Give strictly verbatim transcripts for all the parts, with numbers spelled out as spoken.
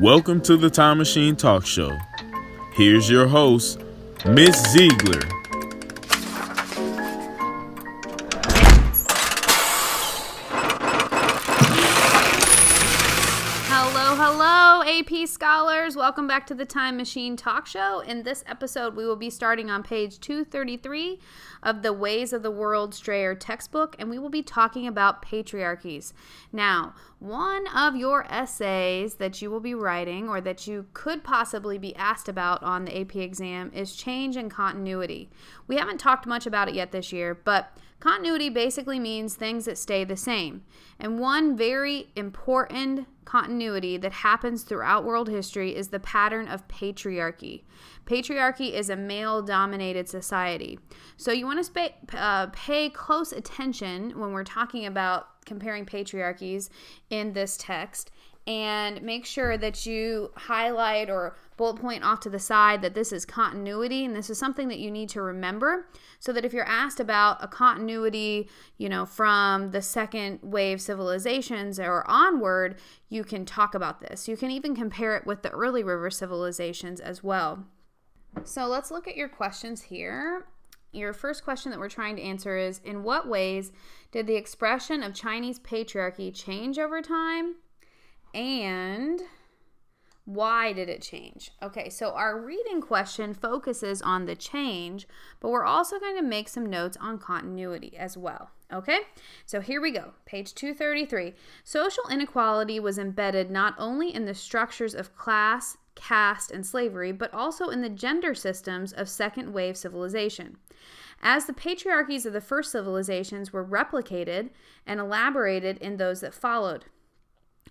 Welcome to the Time Machine Talk Show. Here's your host, Miss Ziegler. Hello, hello, A P scholars. Welcome back to the Time Machine Talk Show. In this episode, we will be starting on page two thirty-three of the Ways of the World Strayer textbook, and we will be talking about patriarchies. Now, one of your essays that you will be writing or that you could possibly be asked about on the A P exam is change and continuity. We haven't talked much about it yet this year, but continuity basically means things that stay the same. And one very important continuity that happens throughout world history is the pattern of patriarchy. Patriarchy is a male-dominated society. So you want to pay, uh, pay close attention when we're talking about comparing patriarchies in this text, and make sure that you highlight or bullet point off to the side that this is continuity, and this is something that you need to remember, so that if you're asked about a continuity, you know, from the second wave civilizations or onward, you can talk about this. You can even compare it with the early river civilizations as well. So let's look at your questions here. Your first question that we're trying to answer is, in what ways did the expression of Chinese patriarchy change over time, and why did it change? Okay, so our reading question focuses on the change, but we're also going to make some notes on continuity as well. Okay, so here we go. Page two thirty-three. Social inequality was embedded not only in the structures of class, caste, and slavery, but also in the gender systems of second wave civilization. As the patriarchies of the first civilizations were replicated and elaborated in those that followed.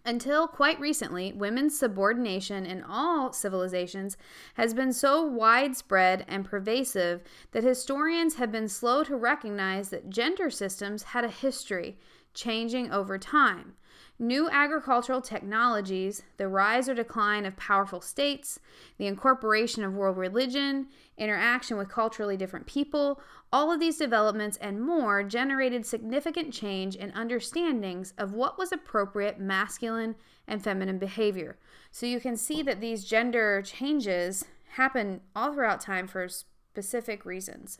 Until quite recently, women's subordination in all civilizations has been so widespread and pervasive that historians have been slow to recognize that gender systems had a history, changing over time. New agricultural technologies, the rise or decline of powerful states, the incorporation of world religion, interaction with culturally different people, all of these developments and more generated significant change in understandings of what was appropriate masculine and feminine behavior. So you can see that these gender changes happen all throughout time for specific reasons.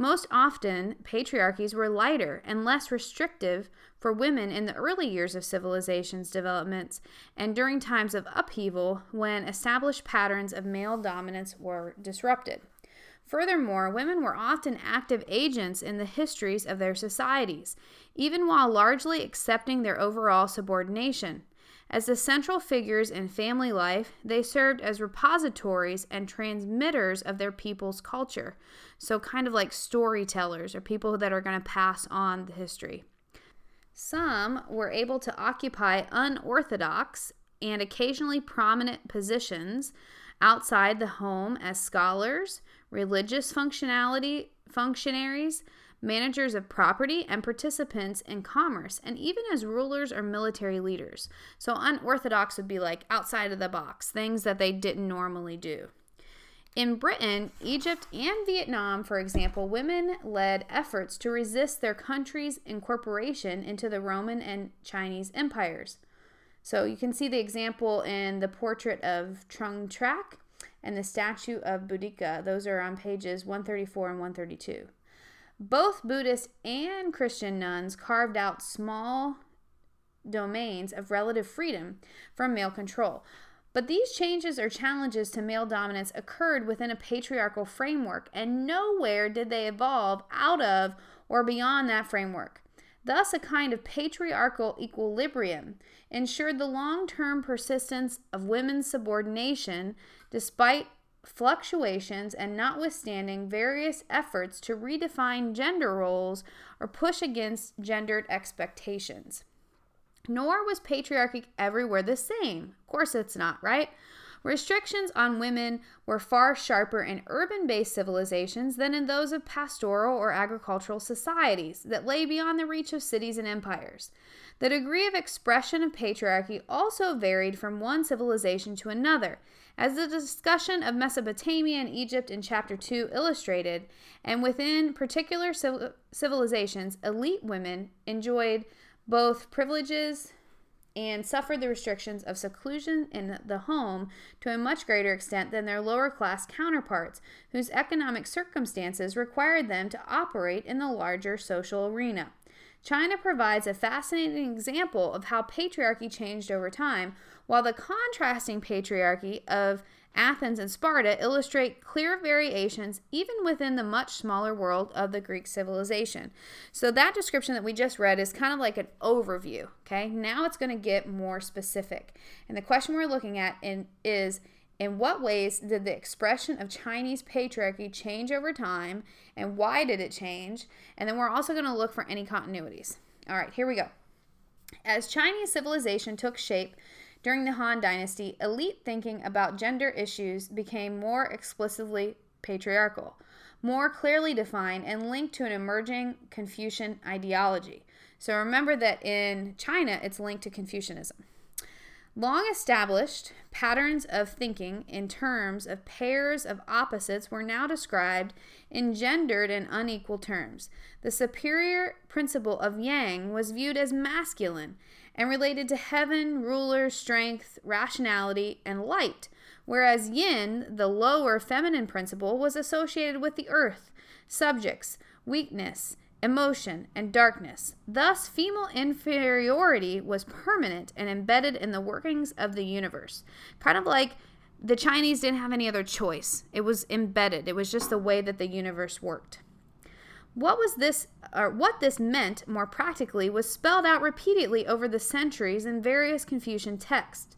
Most often, patriarchies were lighter and less restrictive for women in the early years of civilization's developments and during times of upheaval when established patterns of male dominance were disrupted. Furthermore, women were often active agents in the histories of their societies, even while largely accepting their overall subordination. As the central figures in family life, they served as repositories and transmitters of their people's culture. So kind of like storytellers or people that are going to pass on the history. Some were able to occupy unorthodox and occasionally prominent positions outside the home as scholars, religious functionality functionaries, managers of property, and participants in commerce, and even as rulers or military leaders. So unorthodox would be like outside of the box, things that they didn't normally do. In Britain, Egypt, and Vietnam, for example, women led efforts to resist their country's incorporation into the Roman and Chinese empires. So you can see the example in the portrait of Trung Trak and the statue of Boudica. Those are on pages one thirty-four and one thirty-two. Both Buddhist and Christian nuns carved out small domains of relative freedom from male control. But these changes or challenges to male dominance occurred within a patriarchal framework, and nowhere did they evolve out of or beyond that framework. Thus, a kind of patriarchal equilibrium ensured the long-term persistence of women's subordination despite fluctuations and notwithstanding various efforts to redefine gender roles or push against gendered expectations. Nor was patriarchy everywhere the same. Of course it's not, right? Restrictions on women were far sharper in urban-based civilizations than in those of pastoral or agricultural societies that lay beyond the reach of cities and empires. The degree of expression of patriarchy also varied from one civilization to another, As the discussion of Mesopotamia and Egypt in chapter two illustrated, and within particular civ- civilizations, elite women enjoyed both privileges and suffered the restrictions of seclusion in the home to a much greater extent than their lower-class counterparts, whose economic circumstances required them to operate in the larger social arena. China provides a fascinating example of how patriarchy changed over time, while the contrasting patriarchy of Athens and Sparta illustrate clear variations even within the much smaller world of the Greek civilization. So that description that we just read is kind of like an overview, okay? Now it's going to get more specific. And the question we're looking at in, is, in what ways did the expression of Chinese patriarchy change over time, and why did it change? And then we're also going to look for any continuities. All right, here we go. As Chinese civilization took shape during the Han Dynasty, elite thinking about gender issues became more explicitly patriarchal, more clearly defined, and linked to an emerging Confucian ideology. So remember that in China, it's linked to Confucianism. Long-established patterns of thinking in terms of pairs of opposites were now described in gendered and unequal terms. The superior principle of yang was viewed as masculine and related to heaven, ruler, strength, rationality, and light, whereas yin, the lower feminine principle, was associated with the earth, subjects, weakness, emotion, and darkness. Thus, female inferiority was permanent and embedded in the workings of the universe. Kind of like the Chinese didn't have any other choice. It was embedded. It was just the way that the universe worked. What was this, or what this meant more practically, was spelled out repeatedly over the centuries in various Confucian texts.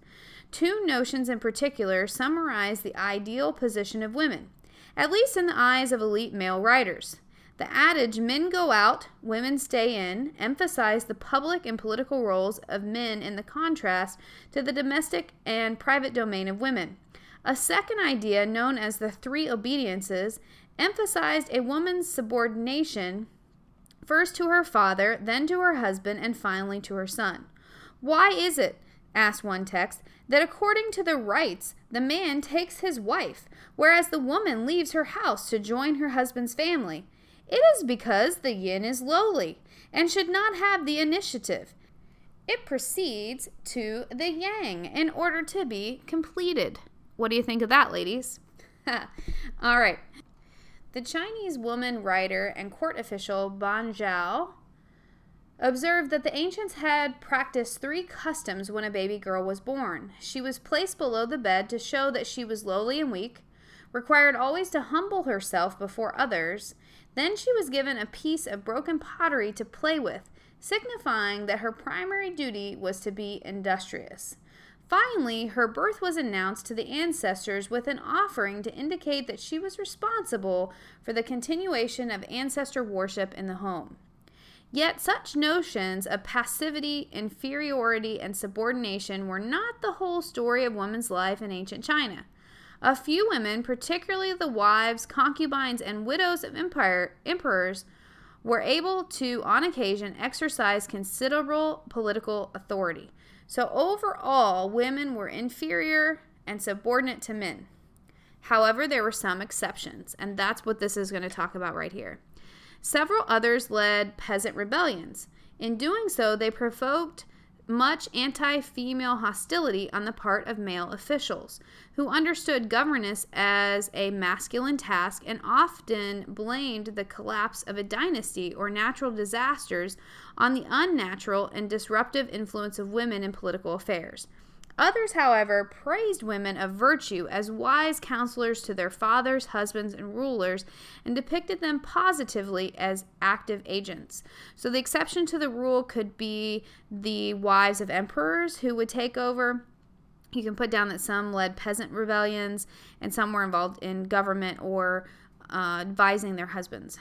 Two notions in particular summarize the ideal position of women, at least in the eyes of elite male writers. The adage, "men go out, women stay in," emphasized the public and political roles of men in the contrast to the domestic and private domain of women. A second idea, known as the three obediences, emphasized a woman's subordination first to her father, then to her husband, and finally to her son. "Why is it," asked one text, "that according to the rites, the man takes his wife, whereas the woman leaves her house to join her husband's family? It is because the yin is lowly and should not have the initiative. It proceeds to the yang in order to be completed." What do you think of that, ladies? All right. The Chinese woman writer and court official Ban Zhao observed that the ancients had practiced three customs when a baby girl was born. She was placed below the bed to show that she was lowly and weak, required always to humble herself before others. Then she was given a piece of broken pottery to play with, signifying that her primary duty was to be industrious. Finally, her birth was announced to the ancestors with an offering to indicate that she was responsible for the continuation of ancestor worship in the home. Yet such notions of passivity, inferiority, and subordination were not the whole story of woman's life in ancient China. A few women, particularly the wives, concubines, and widows of empire, emperors, were able to, on occasion, exercise considerable political authority. So overall, women were inferior and subordinate to men. However, there were some exceptions, and that's what this is going to talk about right here. Several others led peasant rebellions. In doing so, they provoked much anti-female hostility on the part of male officials, who understood governance as a masculine task and often blamed the collapse of a dynasty or natural disasters on the unnatural and disruptive influence of women in political affairs. Others, however, praised women of virtue as wise counselors to their fathers, husbands, and rulers, and depicted them positively as active agents. So the exception to the rule could be the wives of emperors who would take over. You can put down that some led peasant rebellions, and some were involved in government or uh, advising their husbands.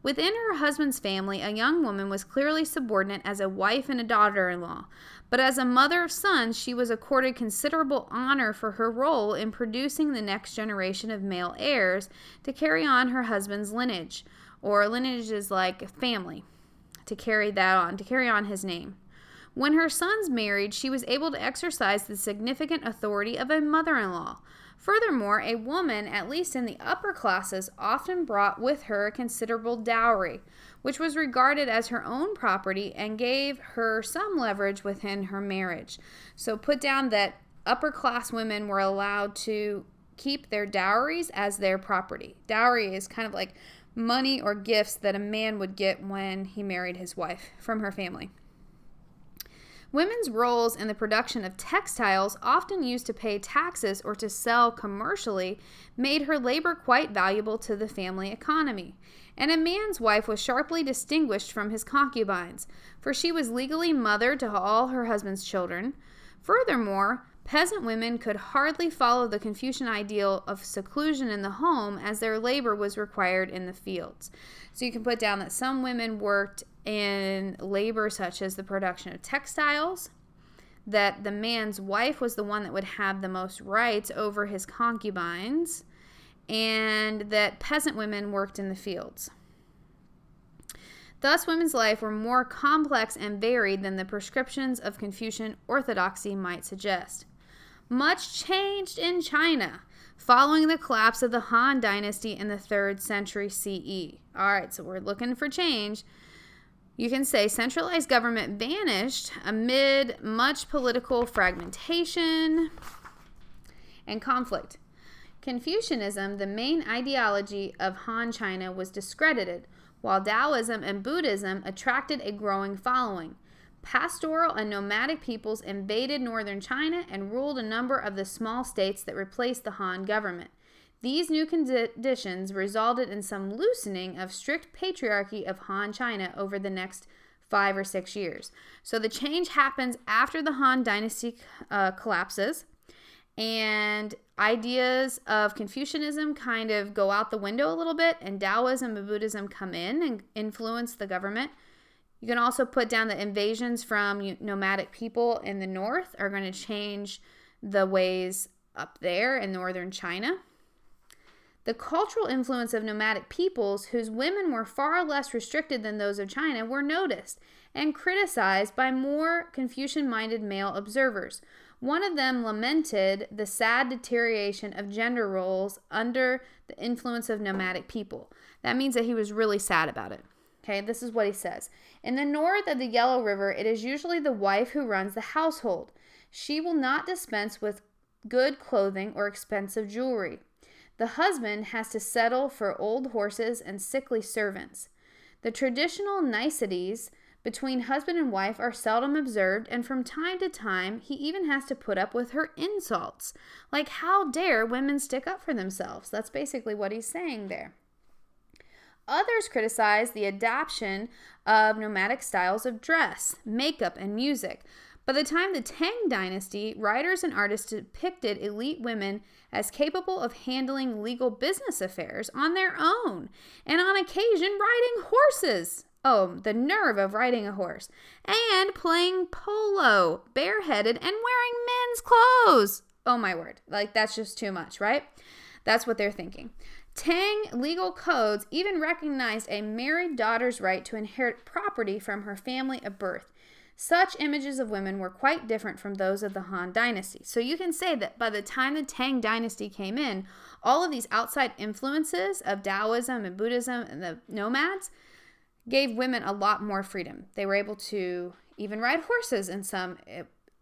Within her husband's family, a young woman was clearly subordinate as a wife and a daughter-in-law, but as a mother of sons, she was accorded considerable honor for her role in producing the next generation of male heirs to carry on her husband's lineage, or lineages like family, to carry that on, to carry on his name. When her sons married, she was able to exercise the significant authority of a mother-in-law. Furthermore, a woman, at least in the upper classes, often brought with her a considerable dowry, which was regarded as her own property and gave her some leverage within her marriage. So put down that upper class women were allowed to keep their dowries as their property. Dowry is kind of like money or gifts that a man would get when he married his wife from her family. Women's roles in the production of textiles, often used to pay taxes or to sell commercially, made her labor quite valuable to the family economy. And a man's wife was sharply distinguished from his concubines, for she was legally mother to all her husband's children. Furthermore, peasant women could hardly follow the Confucian ideal of seclusion in the home, as their labor was required in the fields. So you can put down that some women worked in labor such as the production of textiles, that the man's wife was the one that would have the most rights over his concubines, and that peasant women worked in the fields. Thus, women's life were more complex and varied than the prescriptions of Confucian orthodoxy might suggest. Much changed in China following the collapse of the Han Dynasty in the third century C E. All right, so we're looking for change. You can say centralized government vanished amid much political fragmentation and conflict. Confucianism, the main ideology of Han China, was discredited, while Taoism and Buddhism attracted a growing following. Pastoral and nomadic peoples invaded northern China and ruled a number of the small states that replaced the Han government. These new conditions resulted in some loosening of strict patriarchy of Han China over the next five or six years. So the change happens after the Han Dynasty uh, collapses, and ideas of Confucianism kind of go out the window a little bit, and Taoism and Buddhism come in and influence the government. You can also put down that invasions from nomadic people in the north are going to change the ways up there in northern China. The cultural influence of nomadic peoples, whose women were far less restricted than those of China, were noticed and criticized by more Confucian-minded male observers. One of them lamented the sad deterioration of gender roles under the influence of nomadic people. That means that he was really sad about it. Okay, this is what he says. In the north of the Yellow River, it is usually the wife who runs the household. She will not dispense with good clothing or expensive jewelry. The husband has to settle for old horses and sickly servants. The traditional niceties between husband and wife are seldom observed, and from time to time, he even has to put up with her insults. Like, how dare women stick up for themselves? That's basically what he's saying there. Others criticize the adoption of nomadic styles of dress, makeup, and music. By the time the Tang Dynasty, writers and artists depicted elite women as capable of handling legal business affairs on their own, and on occasion riding horses. Oh, the nerve of riding a horse. And playing polo, bareheaded, and wearing men's clothes. Oh my word. Like, that's just too much, right? That's what they're thinking. Tang legal codes even recognized a married daughter's right to inherit property from her family of birth. Such images of women were quite different from those of the Han Dynasty. So you can say that by the time the Tang Dynasty came in, all of these outside influences of Taoism and Buddhism and the nomads gave women a lot more freedom. They were able to even ride horses in some,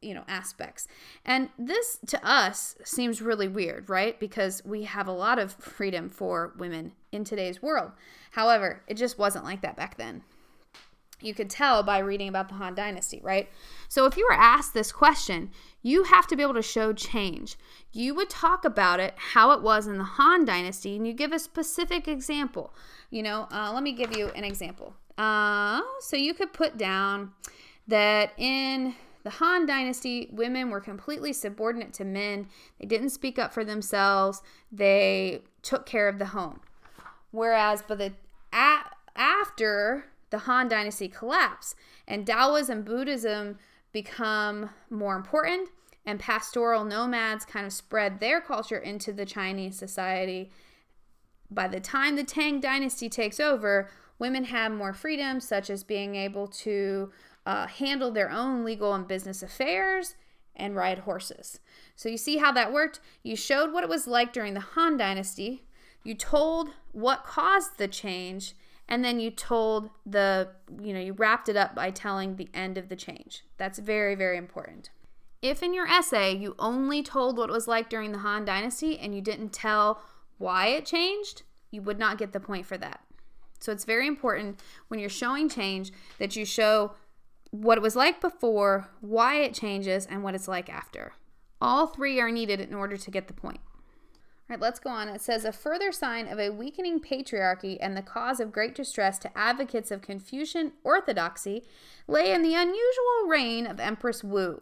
you know, aspects. And this to us seems really weird, right? Because we have a lot of freedom for women in today's world. However, it just wasn't like that back then. You could tell by reading about the Han Dynasty, right? So if you were asked this question, you have to be able to show change. You would talk about it, how it was in the Han Dynasty, and you give a specific example. You know, uh, let me give you an example. Uh, so you could put down that in the Han Dynasty, women were completely subordinate to men. They didn't speak up for themselves. They took care of the home. Whereas by the a- after... the Han Dynasty collapse, and Taoism and Buddhism become more important, and pastoral nomads kind of spread their culture into the Chinese society. By the time the Tang Dynasty takes over, women have more freedom, such as being able to uh, handle their own legal and business affairs, and ride horses. So you see how that worked? You showed what it was like during the Han Dynasty, you told what caused the change, and then you told the, you know, you wrapped it up by telling the end of the change. That's very, very important. If in your essay you only told what it was like during the Han Dynasty and you didn't tell why it changed, you would not get the point for that. So it's very important when you're showing change that you show what it was like before, why it changes, and what it's like after. All three are needed in order to get the point. All right, let's go on. It says, a further sign of a weakening patriarchy and the cause of great distress to advocates of Confucian orthodoxy lay in the unusual reign of Empress Wu,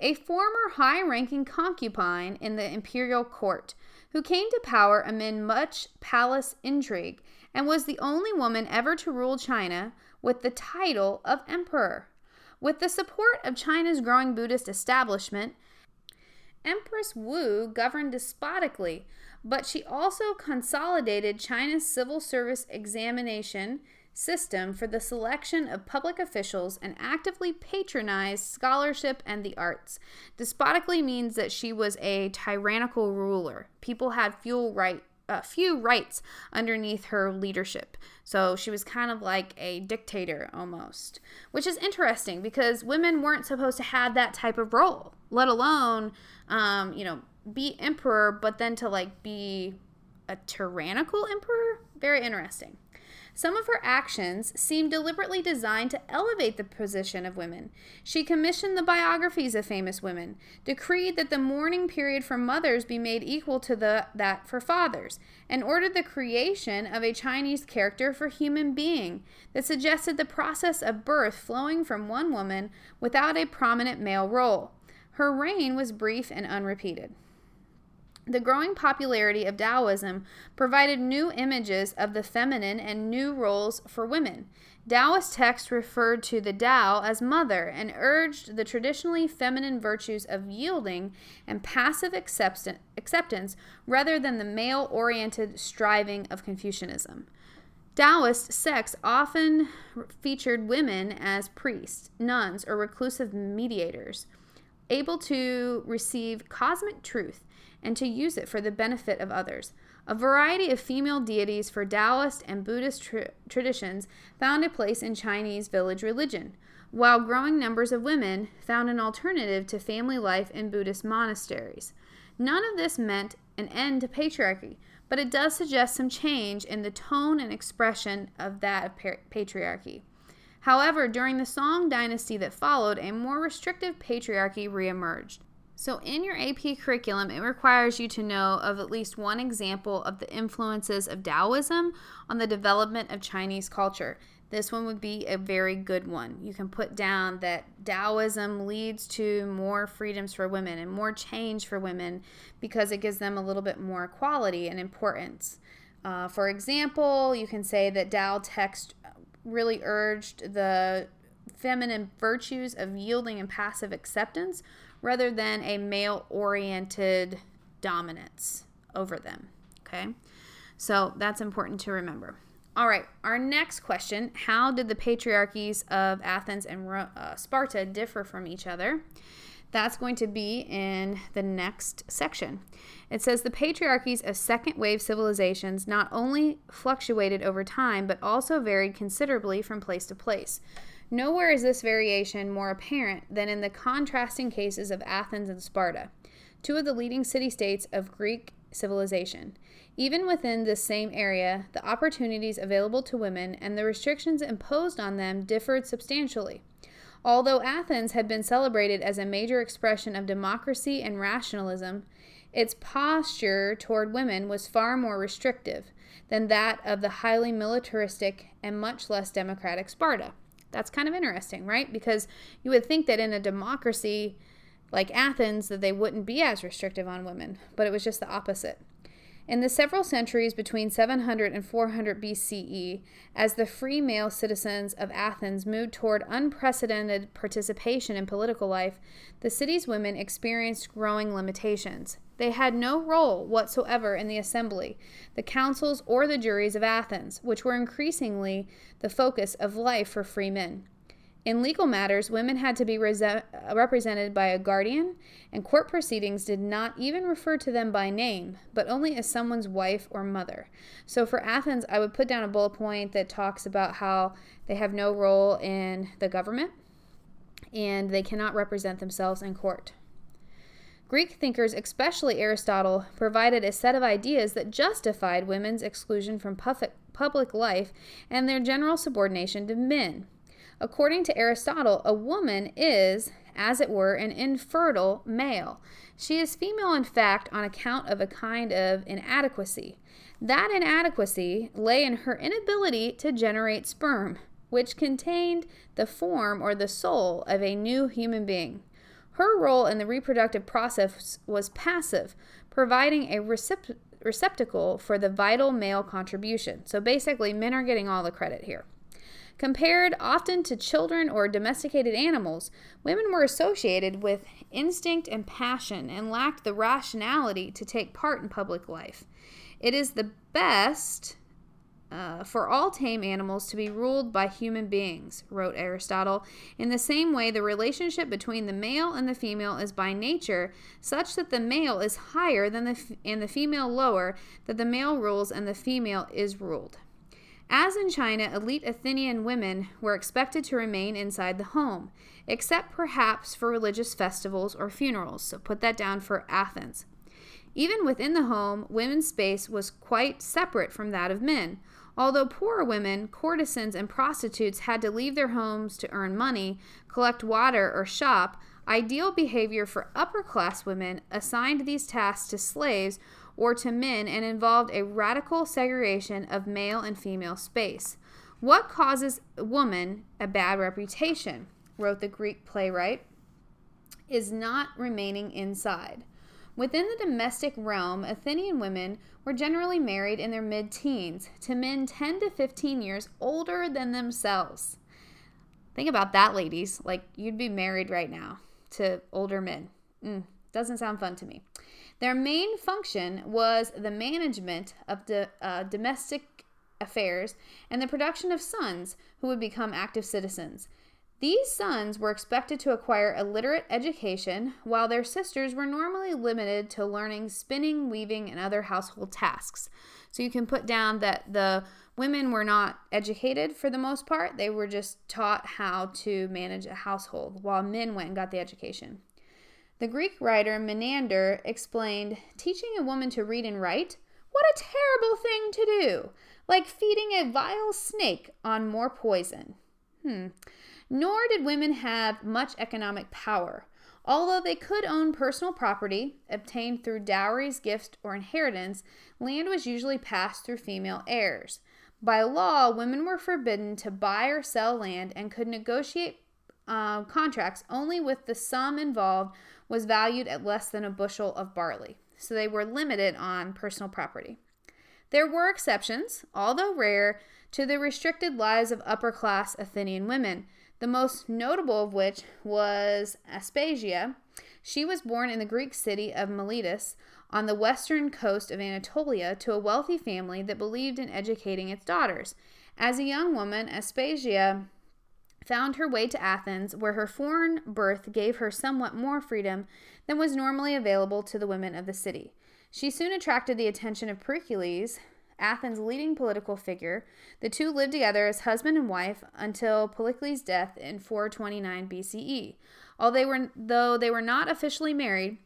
a former high-ranking concubine in the imperial court, who came to power amid much palace intrigue and was the only woman ever to rule China with the title of emperor. With the support of China's growing Buddhist establishment, Empress Wu governed despotically, but she also consolidated China's civil service examination system for the selection of public officials and actively patronized scholarship and the arts. Despotically means that she was a tyrannical ruler. People had few, right, uh, few rights underneath her leadership. So she was kind of like a dictator almost, which is interesting because women weren't supposed to have that type of role, let alone, um, you know, be emperor, but then to like be a tyrannical emperor. Very interesting. Some of her actions seem deliberately designed to elevate the position of women. She commissioned the biographies of famous women, decreed that the mourning period for mothers be made equal to the, that for fathers, and ordered the creation of a Chinese character for human being that suggested the process of birth flowing from one woman without a prominent male role. Her reign was brief and unrepeated. The growing popularity of Taoism provided new images of the feminine and new roles for women. Taoist texts referred to the Tao as mother and urged the traditionally feminine virtues of yielding and passive acceptance rather than the male-oriented striving of Confucianism. Taoist sects often featured women as priests, nuns, or reclusive mediators, able to receive cosmic truth and to use it for the benefit of others. A variety of female deities for Taoist and Buddhist tra- traditions found a place in Chinese village religion, while growing numbers of women found an alternative to family life in Buddhist monasteries. None of this meant an end to patriarchy, but it does suggest some change in the tone and expression of that of par- patriarchy. However, during the Song Dynasty that followed, a more restrictive patriarchy reemerged. So in your A P curriculum, it requires you to know of at least one example of the influences of Taoism on the development of Chinese culture. This one would be a very good one. You can put down that Taoism leads to more freedoms for women and more change for women because it gives them a little bit more equality and importance. Uh, for example, you can say that Tao text really urged the feminine virtues of yielding and passive acceptance rather than a male-oriented dominance over them, okay? So that's important to remember. All right, our next question, how did the patriarchies of Athens and uh, Sparta differ from each other? That's going to be in the next section. It says the patriarchies of second-wave civilizations not only fluctuated over time, but also varied considerably from place to place. Nowhere is this variation more apparent than in the contrasting cases of Athens and Sparta, two of the leading city-states of Greek civilization. Even within this same area, the opportunities available to women and the restrictions imposed on them differed substantially. Although Athens had been celebrated as a major expression of democracy and rationalism, its posture toward women was far more restrictive than that of the highly militaristic and much less democratic Sparta. That's kind of interesting, right? Because you would think that in a democracy like Athens that they wouldn't be as restrictive on women, but it was just the opposite. In the several centuries between seven hundred and four hundred B C E, as the free male citizens of Athens moved toward unprecedented participation in political life, the city's women experienced growing limitations. They had no role whatsoever in the assembly, the councils, or the juries of Athens, which were increasingly the focus of life for free men. In legal matters, women had to be res- represented by a guardian, and court proceedings did not even refer to them by name, but only as someone's wife or mother. So for Athens, I would put down a bullet point that talks about how they have no role in the government, and they cannot represent themselves in court. Greek thinkers, especially Aristotle, provided a set of ideas that justified women's exclusion from public life and their general subordination to men. According to Aristotle, a woman is, as it were, an infertile male. She is female, in fact, on account of a kind of inadequacy. That inadequacy lay in her inability to generate sperm, which contained the form or the soul of a new human being. Her role in the reproductive process was passive, providing a recept- receptacle for the vital male contribution. So basically, men are getting all the credit here. Compared often to children or domesticated animals, women were associated with instinct and passion and lacked the rationality to take part in public life. It is the best uh, for all tame animals to be ruled by human beings, wrote Aristotle. In the same way, the relationship between the male and the female is by nature such that the male is higher than the f- and the female lower, that the male rules and the female is ruled. As in China, elite Athenian women were expected to remain inside the home, except perhaps for religious festivals or funerals. So put that down for Athens. Even within the home, women's space was quite separate from that of men. Although poorer women, courtesans, and prostitutes had to leave their homes to earn money, collect water, or shop, ideal behavior for upper-class women assigned these tasks to slaves or to men and involved a radical segregation of male and female space. What causes woman a bad reputation, wrote the Greek playwright, is not remaining inside. Within the domestic realm, Athenian women were generally married in their mid-teens to men ten to fifteen years older than themselves. Think about that, ladies. Like, you'd be married right now to older men. Mm, doesn't sound fun to me. Their main function was the management of the uh, domestic affairs and the production of sons who would become active citizens. These sons were expected to acquire a literate education, while their sisters were normally limited to learning spinning, weaving, and other household tasks. So you can put down that the women were not educated for the most part. They were just taught how to manage a household, while men went and got the education. The Greek writer Menander explained, teaching a woman to read and write? What a terrible thing to do! Like feeding a vile snake on more poison. Hmm. Nor did women have much economic power. Although they could own personal property, obtained through dowries, gift, or inheritance, land was usually passed through female heirs. By law, women were forbidden to buy or sell land and could negotiate uh, contracts only with the sum involved was valued at less than a bushel of barley, so they were limited on personal property. There were exceptions, although rare, to the restricted lives of upper-class Athenian women, the most notable of which was Aspasia. She was born in the Greek city of Miletus on the western coast of Anatolia to a wealthy family that believed in educating its daughters. As a young woman, Aspasia found her way to Athens, where her foreign birth gave her somewhat more freedom than was normally available to the women of the city. She soon attracted the attention of Pericles, Athens' leading political figure. The two lived together as husband and wife until Pericles' death in four twenty-nine B C E. Although they were, though they were not officially married,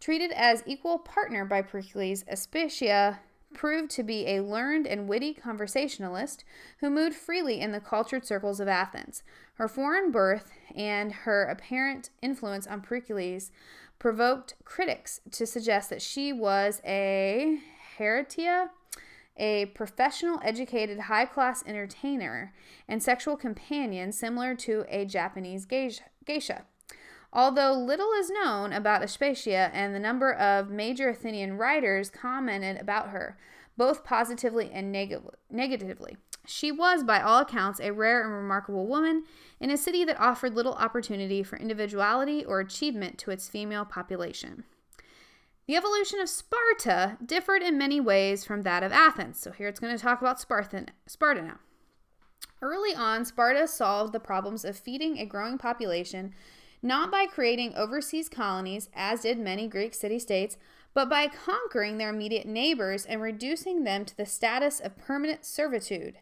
treated as equal partner by Pericles, Aspasia proved to be a learned and witty conversationalist who moved freely in the cultured circles of Athens. Her foreign birth and her apparent influence on Pericles provoked critics to suggest that she was a heretia, a professional, educated, high-class entertainer and sexual companion similar to a Japanese geisha. Although little is known about Aspasia, and the number of major Athenian writers commented about her, both positively and neg- negatively. She was, by all accounts, a rare and remarkable woman in a city that offered little opportunity for individuality or achievement to its female population. The evolution of Sparta differed in many ways from that of Athens. So here it's going to talk about Sparta now. Early on, Sparta solved the problems of feeding a growing population, not by creating overseas colonies, as did many Greek city-states, but by conquering their immediate neighbors and reducing them to the status of permanent servitude,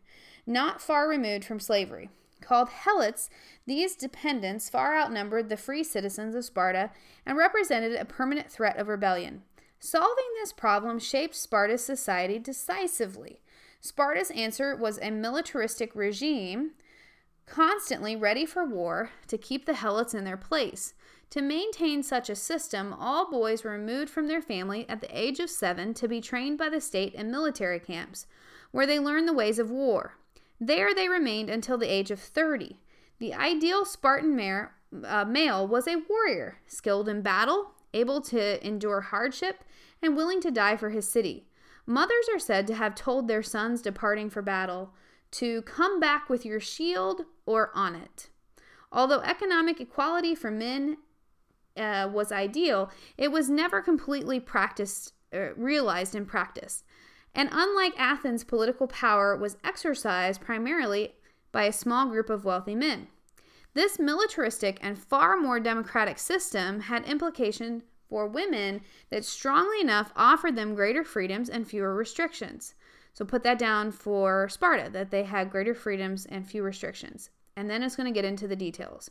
not far removed from slavery. Called helots, these dependents far outnumbered the free citizens of Sparta and represented a permanent threat of rebellion. Solving this problem shaped Sparta's society decisively. Sparta's answer was a militaristic regime, constantly ready for war, to keep the helots in their place. To maintain such a system, all boys were removed from their family at the age of seven to be trained by the state in military camps, where they learned the ways of war. There they remained until the age of thirty. The ideal Spartan mare, uh, male was a warrior, skilled in battle, able to endure hardship, and willing to die for his city. Mothers are said to have told their sons departing for battle to come back with your shield or on it. Although economic equality for men uh, was ideal, it was never completely practiced, uh, realized in practice. And unlike Athens, political power was exercised primarily by a small group of wealthy men. This militaristic and far more democratic system had implications for women that strongly enough offered them greater freedoms and fewer restrictions. So put that down for Sparta, that they had greater freedoms and few restrictions. And then it's going to get into the details.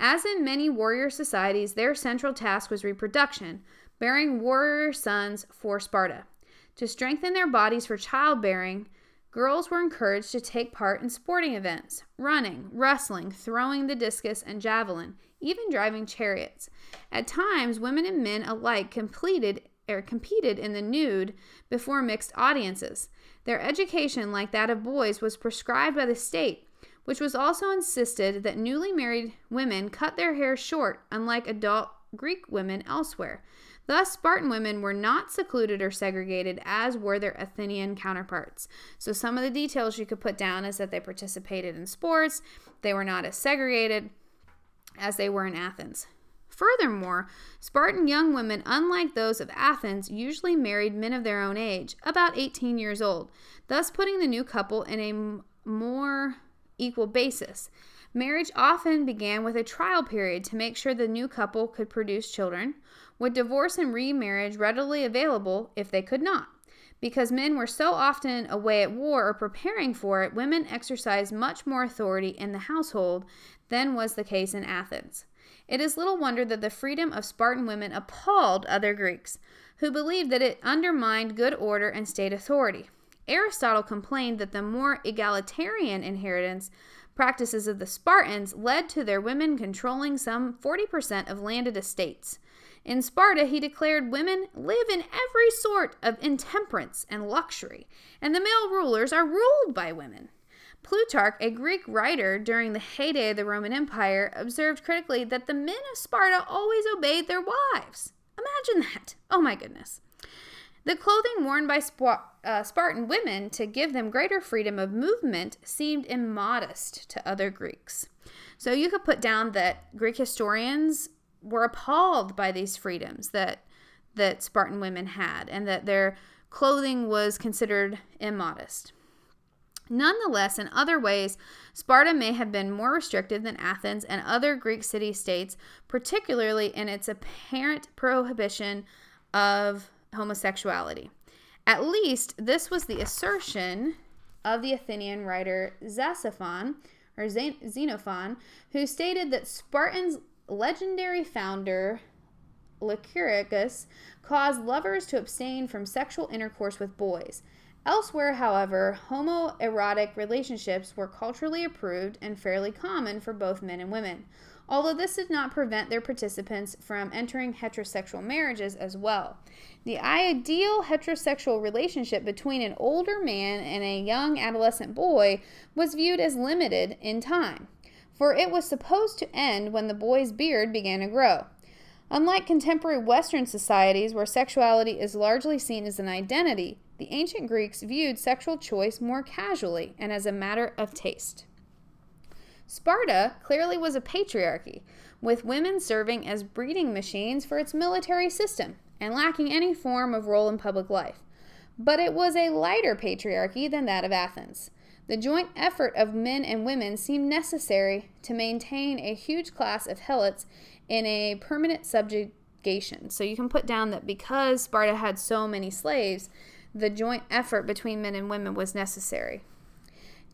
As in many warrior societies, their central task was reproduction, bearing warrior sons for Sparta. To strengthen their bodies for childbearing, girls were encouraged to take part in sporting events, running, wrestling, throwing the discus and javelin, even driving chariots. At times, women and men alike completed or competed in the nude before mixed audiences. Their education, like that of boys, was prescribed by the state, which was also insisted that newly married women cut their hair short, unlike adult Greek women elsewhere. Thus, Spartan women were not secluded or segregated, as were their Athenian counterparts. So some of the details you could put down is that they participated in sports, they were not as segregated as they were in Athens. Furthermore, Spartan young women, unlike those of Athens, usually married men of their own age, about eighteen years old, thus putting the new couple in a m- more equal basis. Marriage often began with a trial period to make sure the new couple could produce children, with divorce and remarriage readily available if they could not. Because men were so often away at war or preparing for it, women exercised much more authority in the household than was the case in Athens. It is little wonder that the freedom of Spartan women appalled other Greeks, who believed that it undermined good order and state authority. Aristotle complained that the more egalitarian inheritance practices of the Spartans led to their women controlling some forty percent of landed estates. In Sparta, he declared women live in every sort of intemperance and luxury, and the male rulers are ruled by women. Plutarch, a Greek writer during the heyday of the Roman Empire, observed critically that the men of Sparta always obeyed their wives. Imagine that. Oh my goodness. The clothing worn by Sp- uh, Spartan women to give them greater freedom of movement seemed immodest to other Greeks. So you could put down that Greek historians were appalled by these freedoms that that Spartan women had, and that their clothing was considered immodest. Nonetheless, in other ways, Sparta may have been more restrictive than Athens and other Greek city-states, particularly in its apparent prohibition of homosexuality. At least, this was the assertion of the Athenian writer Xenophon, or Xenophon, who stated that Spartans' legendary founder Lycurgus caused lovers to abstain from sexual intercourse with boys. Elsewhere, however, homoerotic relationships were culturally approved and fairly common for both men and women, although this did not prevent their participants from entering heterosexual marriages as well. The ideal heterosexual relationship between an older man and a young adolescent boy was viewed as limited in time, for it was supposed to end when the boy's beard began to grow. Unlike contemporary Western societies, where sexuality is largely seen as an identity, the ancient Greeks viewed sexual choice more casually and as a matter of taste. Sparta clearly was a patriarchy, with women serving as breeding machines for its military system and lacking any form of role in public life. But it was a lighter patriarchy than that of Athens. The joint effort of men and women seemed necessary to maintain a huge class of helots in a permanent subjugation. So you can put down that because Sparta had so many slaves, the joint effort between men and women was necessary.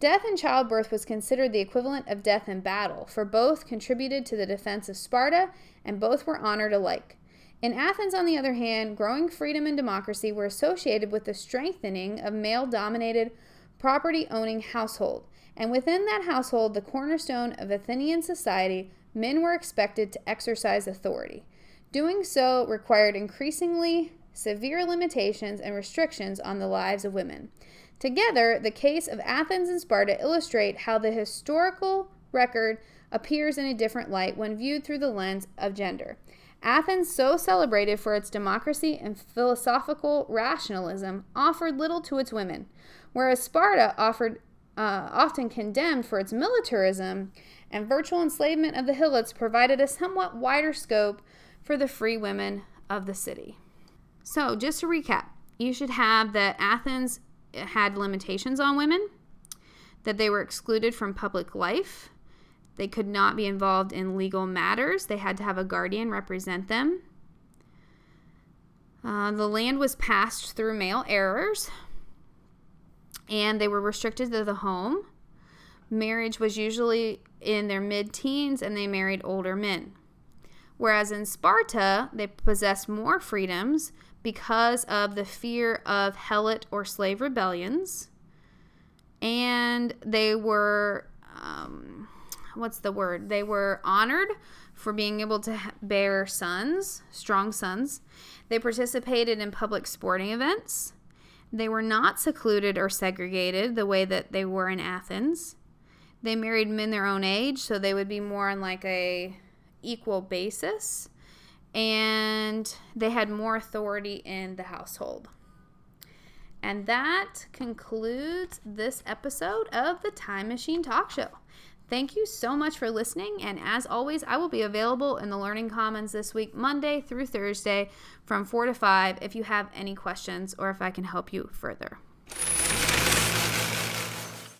Death in childbirth was considered the equivalent of death in battle, for both contributed to the defense of Sparta, and both were honored alike. In Athens, on the other hand, growing freedom and democracy were associated with the strengthening of male-dominated, property-owning household, and within that household, the cornerstone of Athenian society, men were expected to exercise authority. Doing so required increasingly severe limitations and restrictions on the lives of women. Together, the case of Athens and Sparta illustrate how the historical record appears in a different light when viewed through the lens of gender. Athens, so celebrated for its democracy and philosophical rationalism, offered little to its women, whereas Sparta, offered, uh, often condemned for its militarism and virtual enslavement of the helots, provided a somewhat wider scope for the free women of the city. So, just to recap, you should have that Athens had limitations on women, that they were excluded from public life, they could not be involved in legal matters, they had to have a guardian represent them, uh, the land was passed through male heirs, and they were restricted to the home. Marriage was usually in their mid-teens, and they married older men. Whereas in Sparta, they possessed more freedoms because of the fear of helot or slave rebellions. And they were, um, what's the word? They were honored for being able to bear sons, strong sons. They participated in public sporting events. They were not secluded or segregated the way that they were in Athens. They married men their own age, so they would be more on like a equal basis, and they had more authority in the household. And that concludes this episode of the Time Machine Talk Show. Thank you so much for listening, and as always, I will be available in the Learning Commons this week, Monday through Thursday from four to five, if you have any questions or if I can help you further.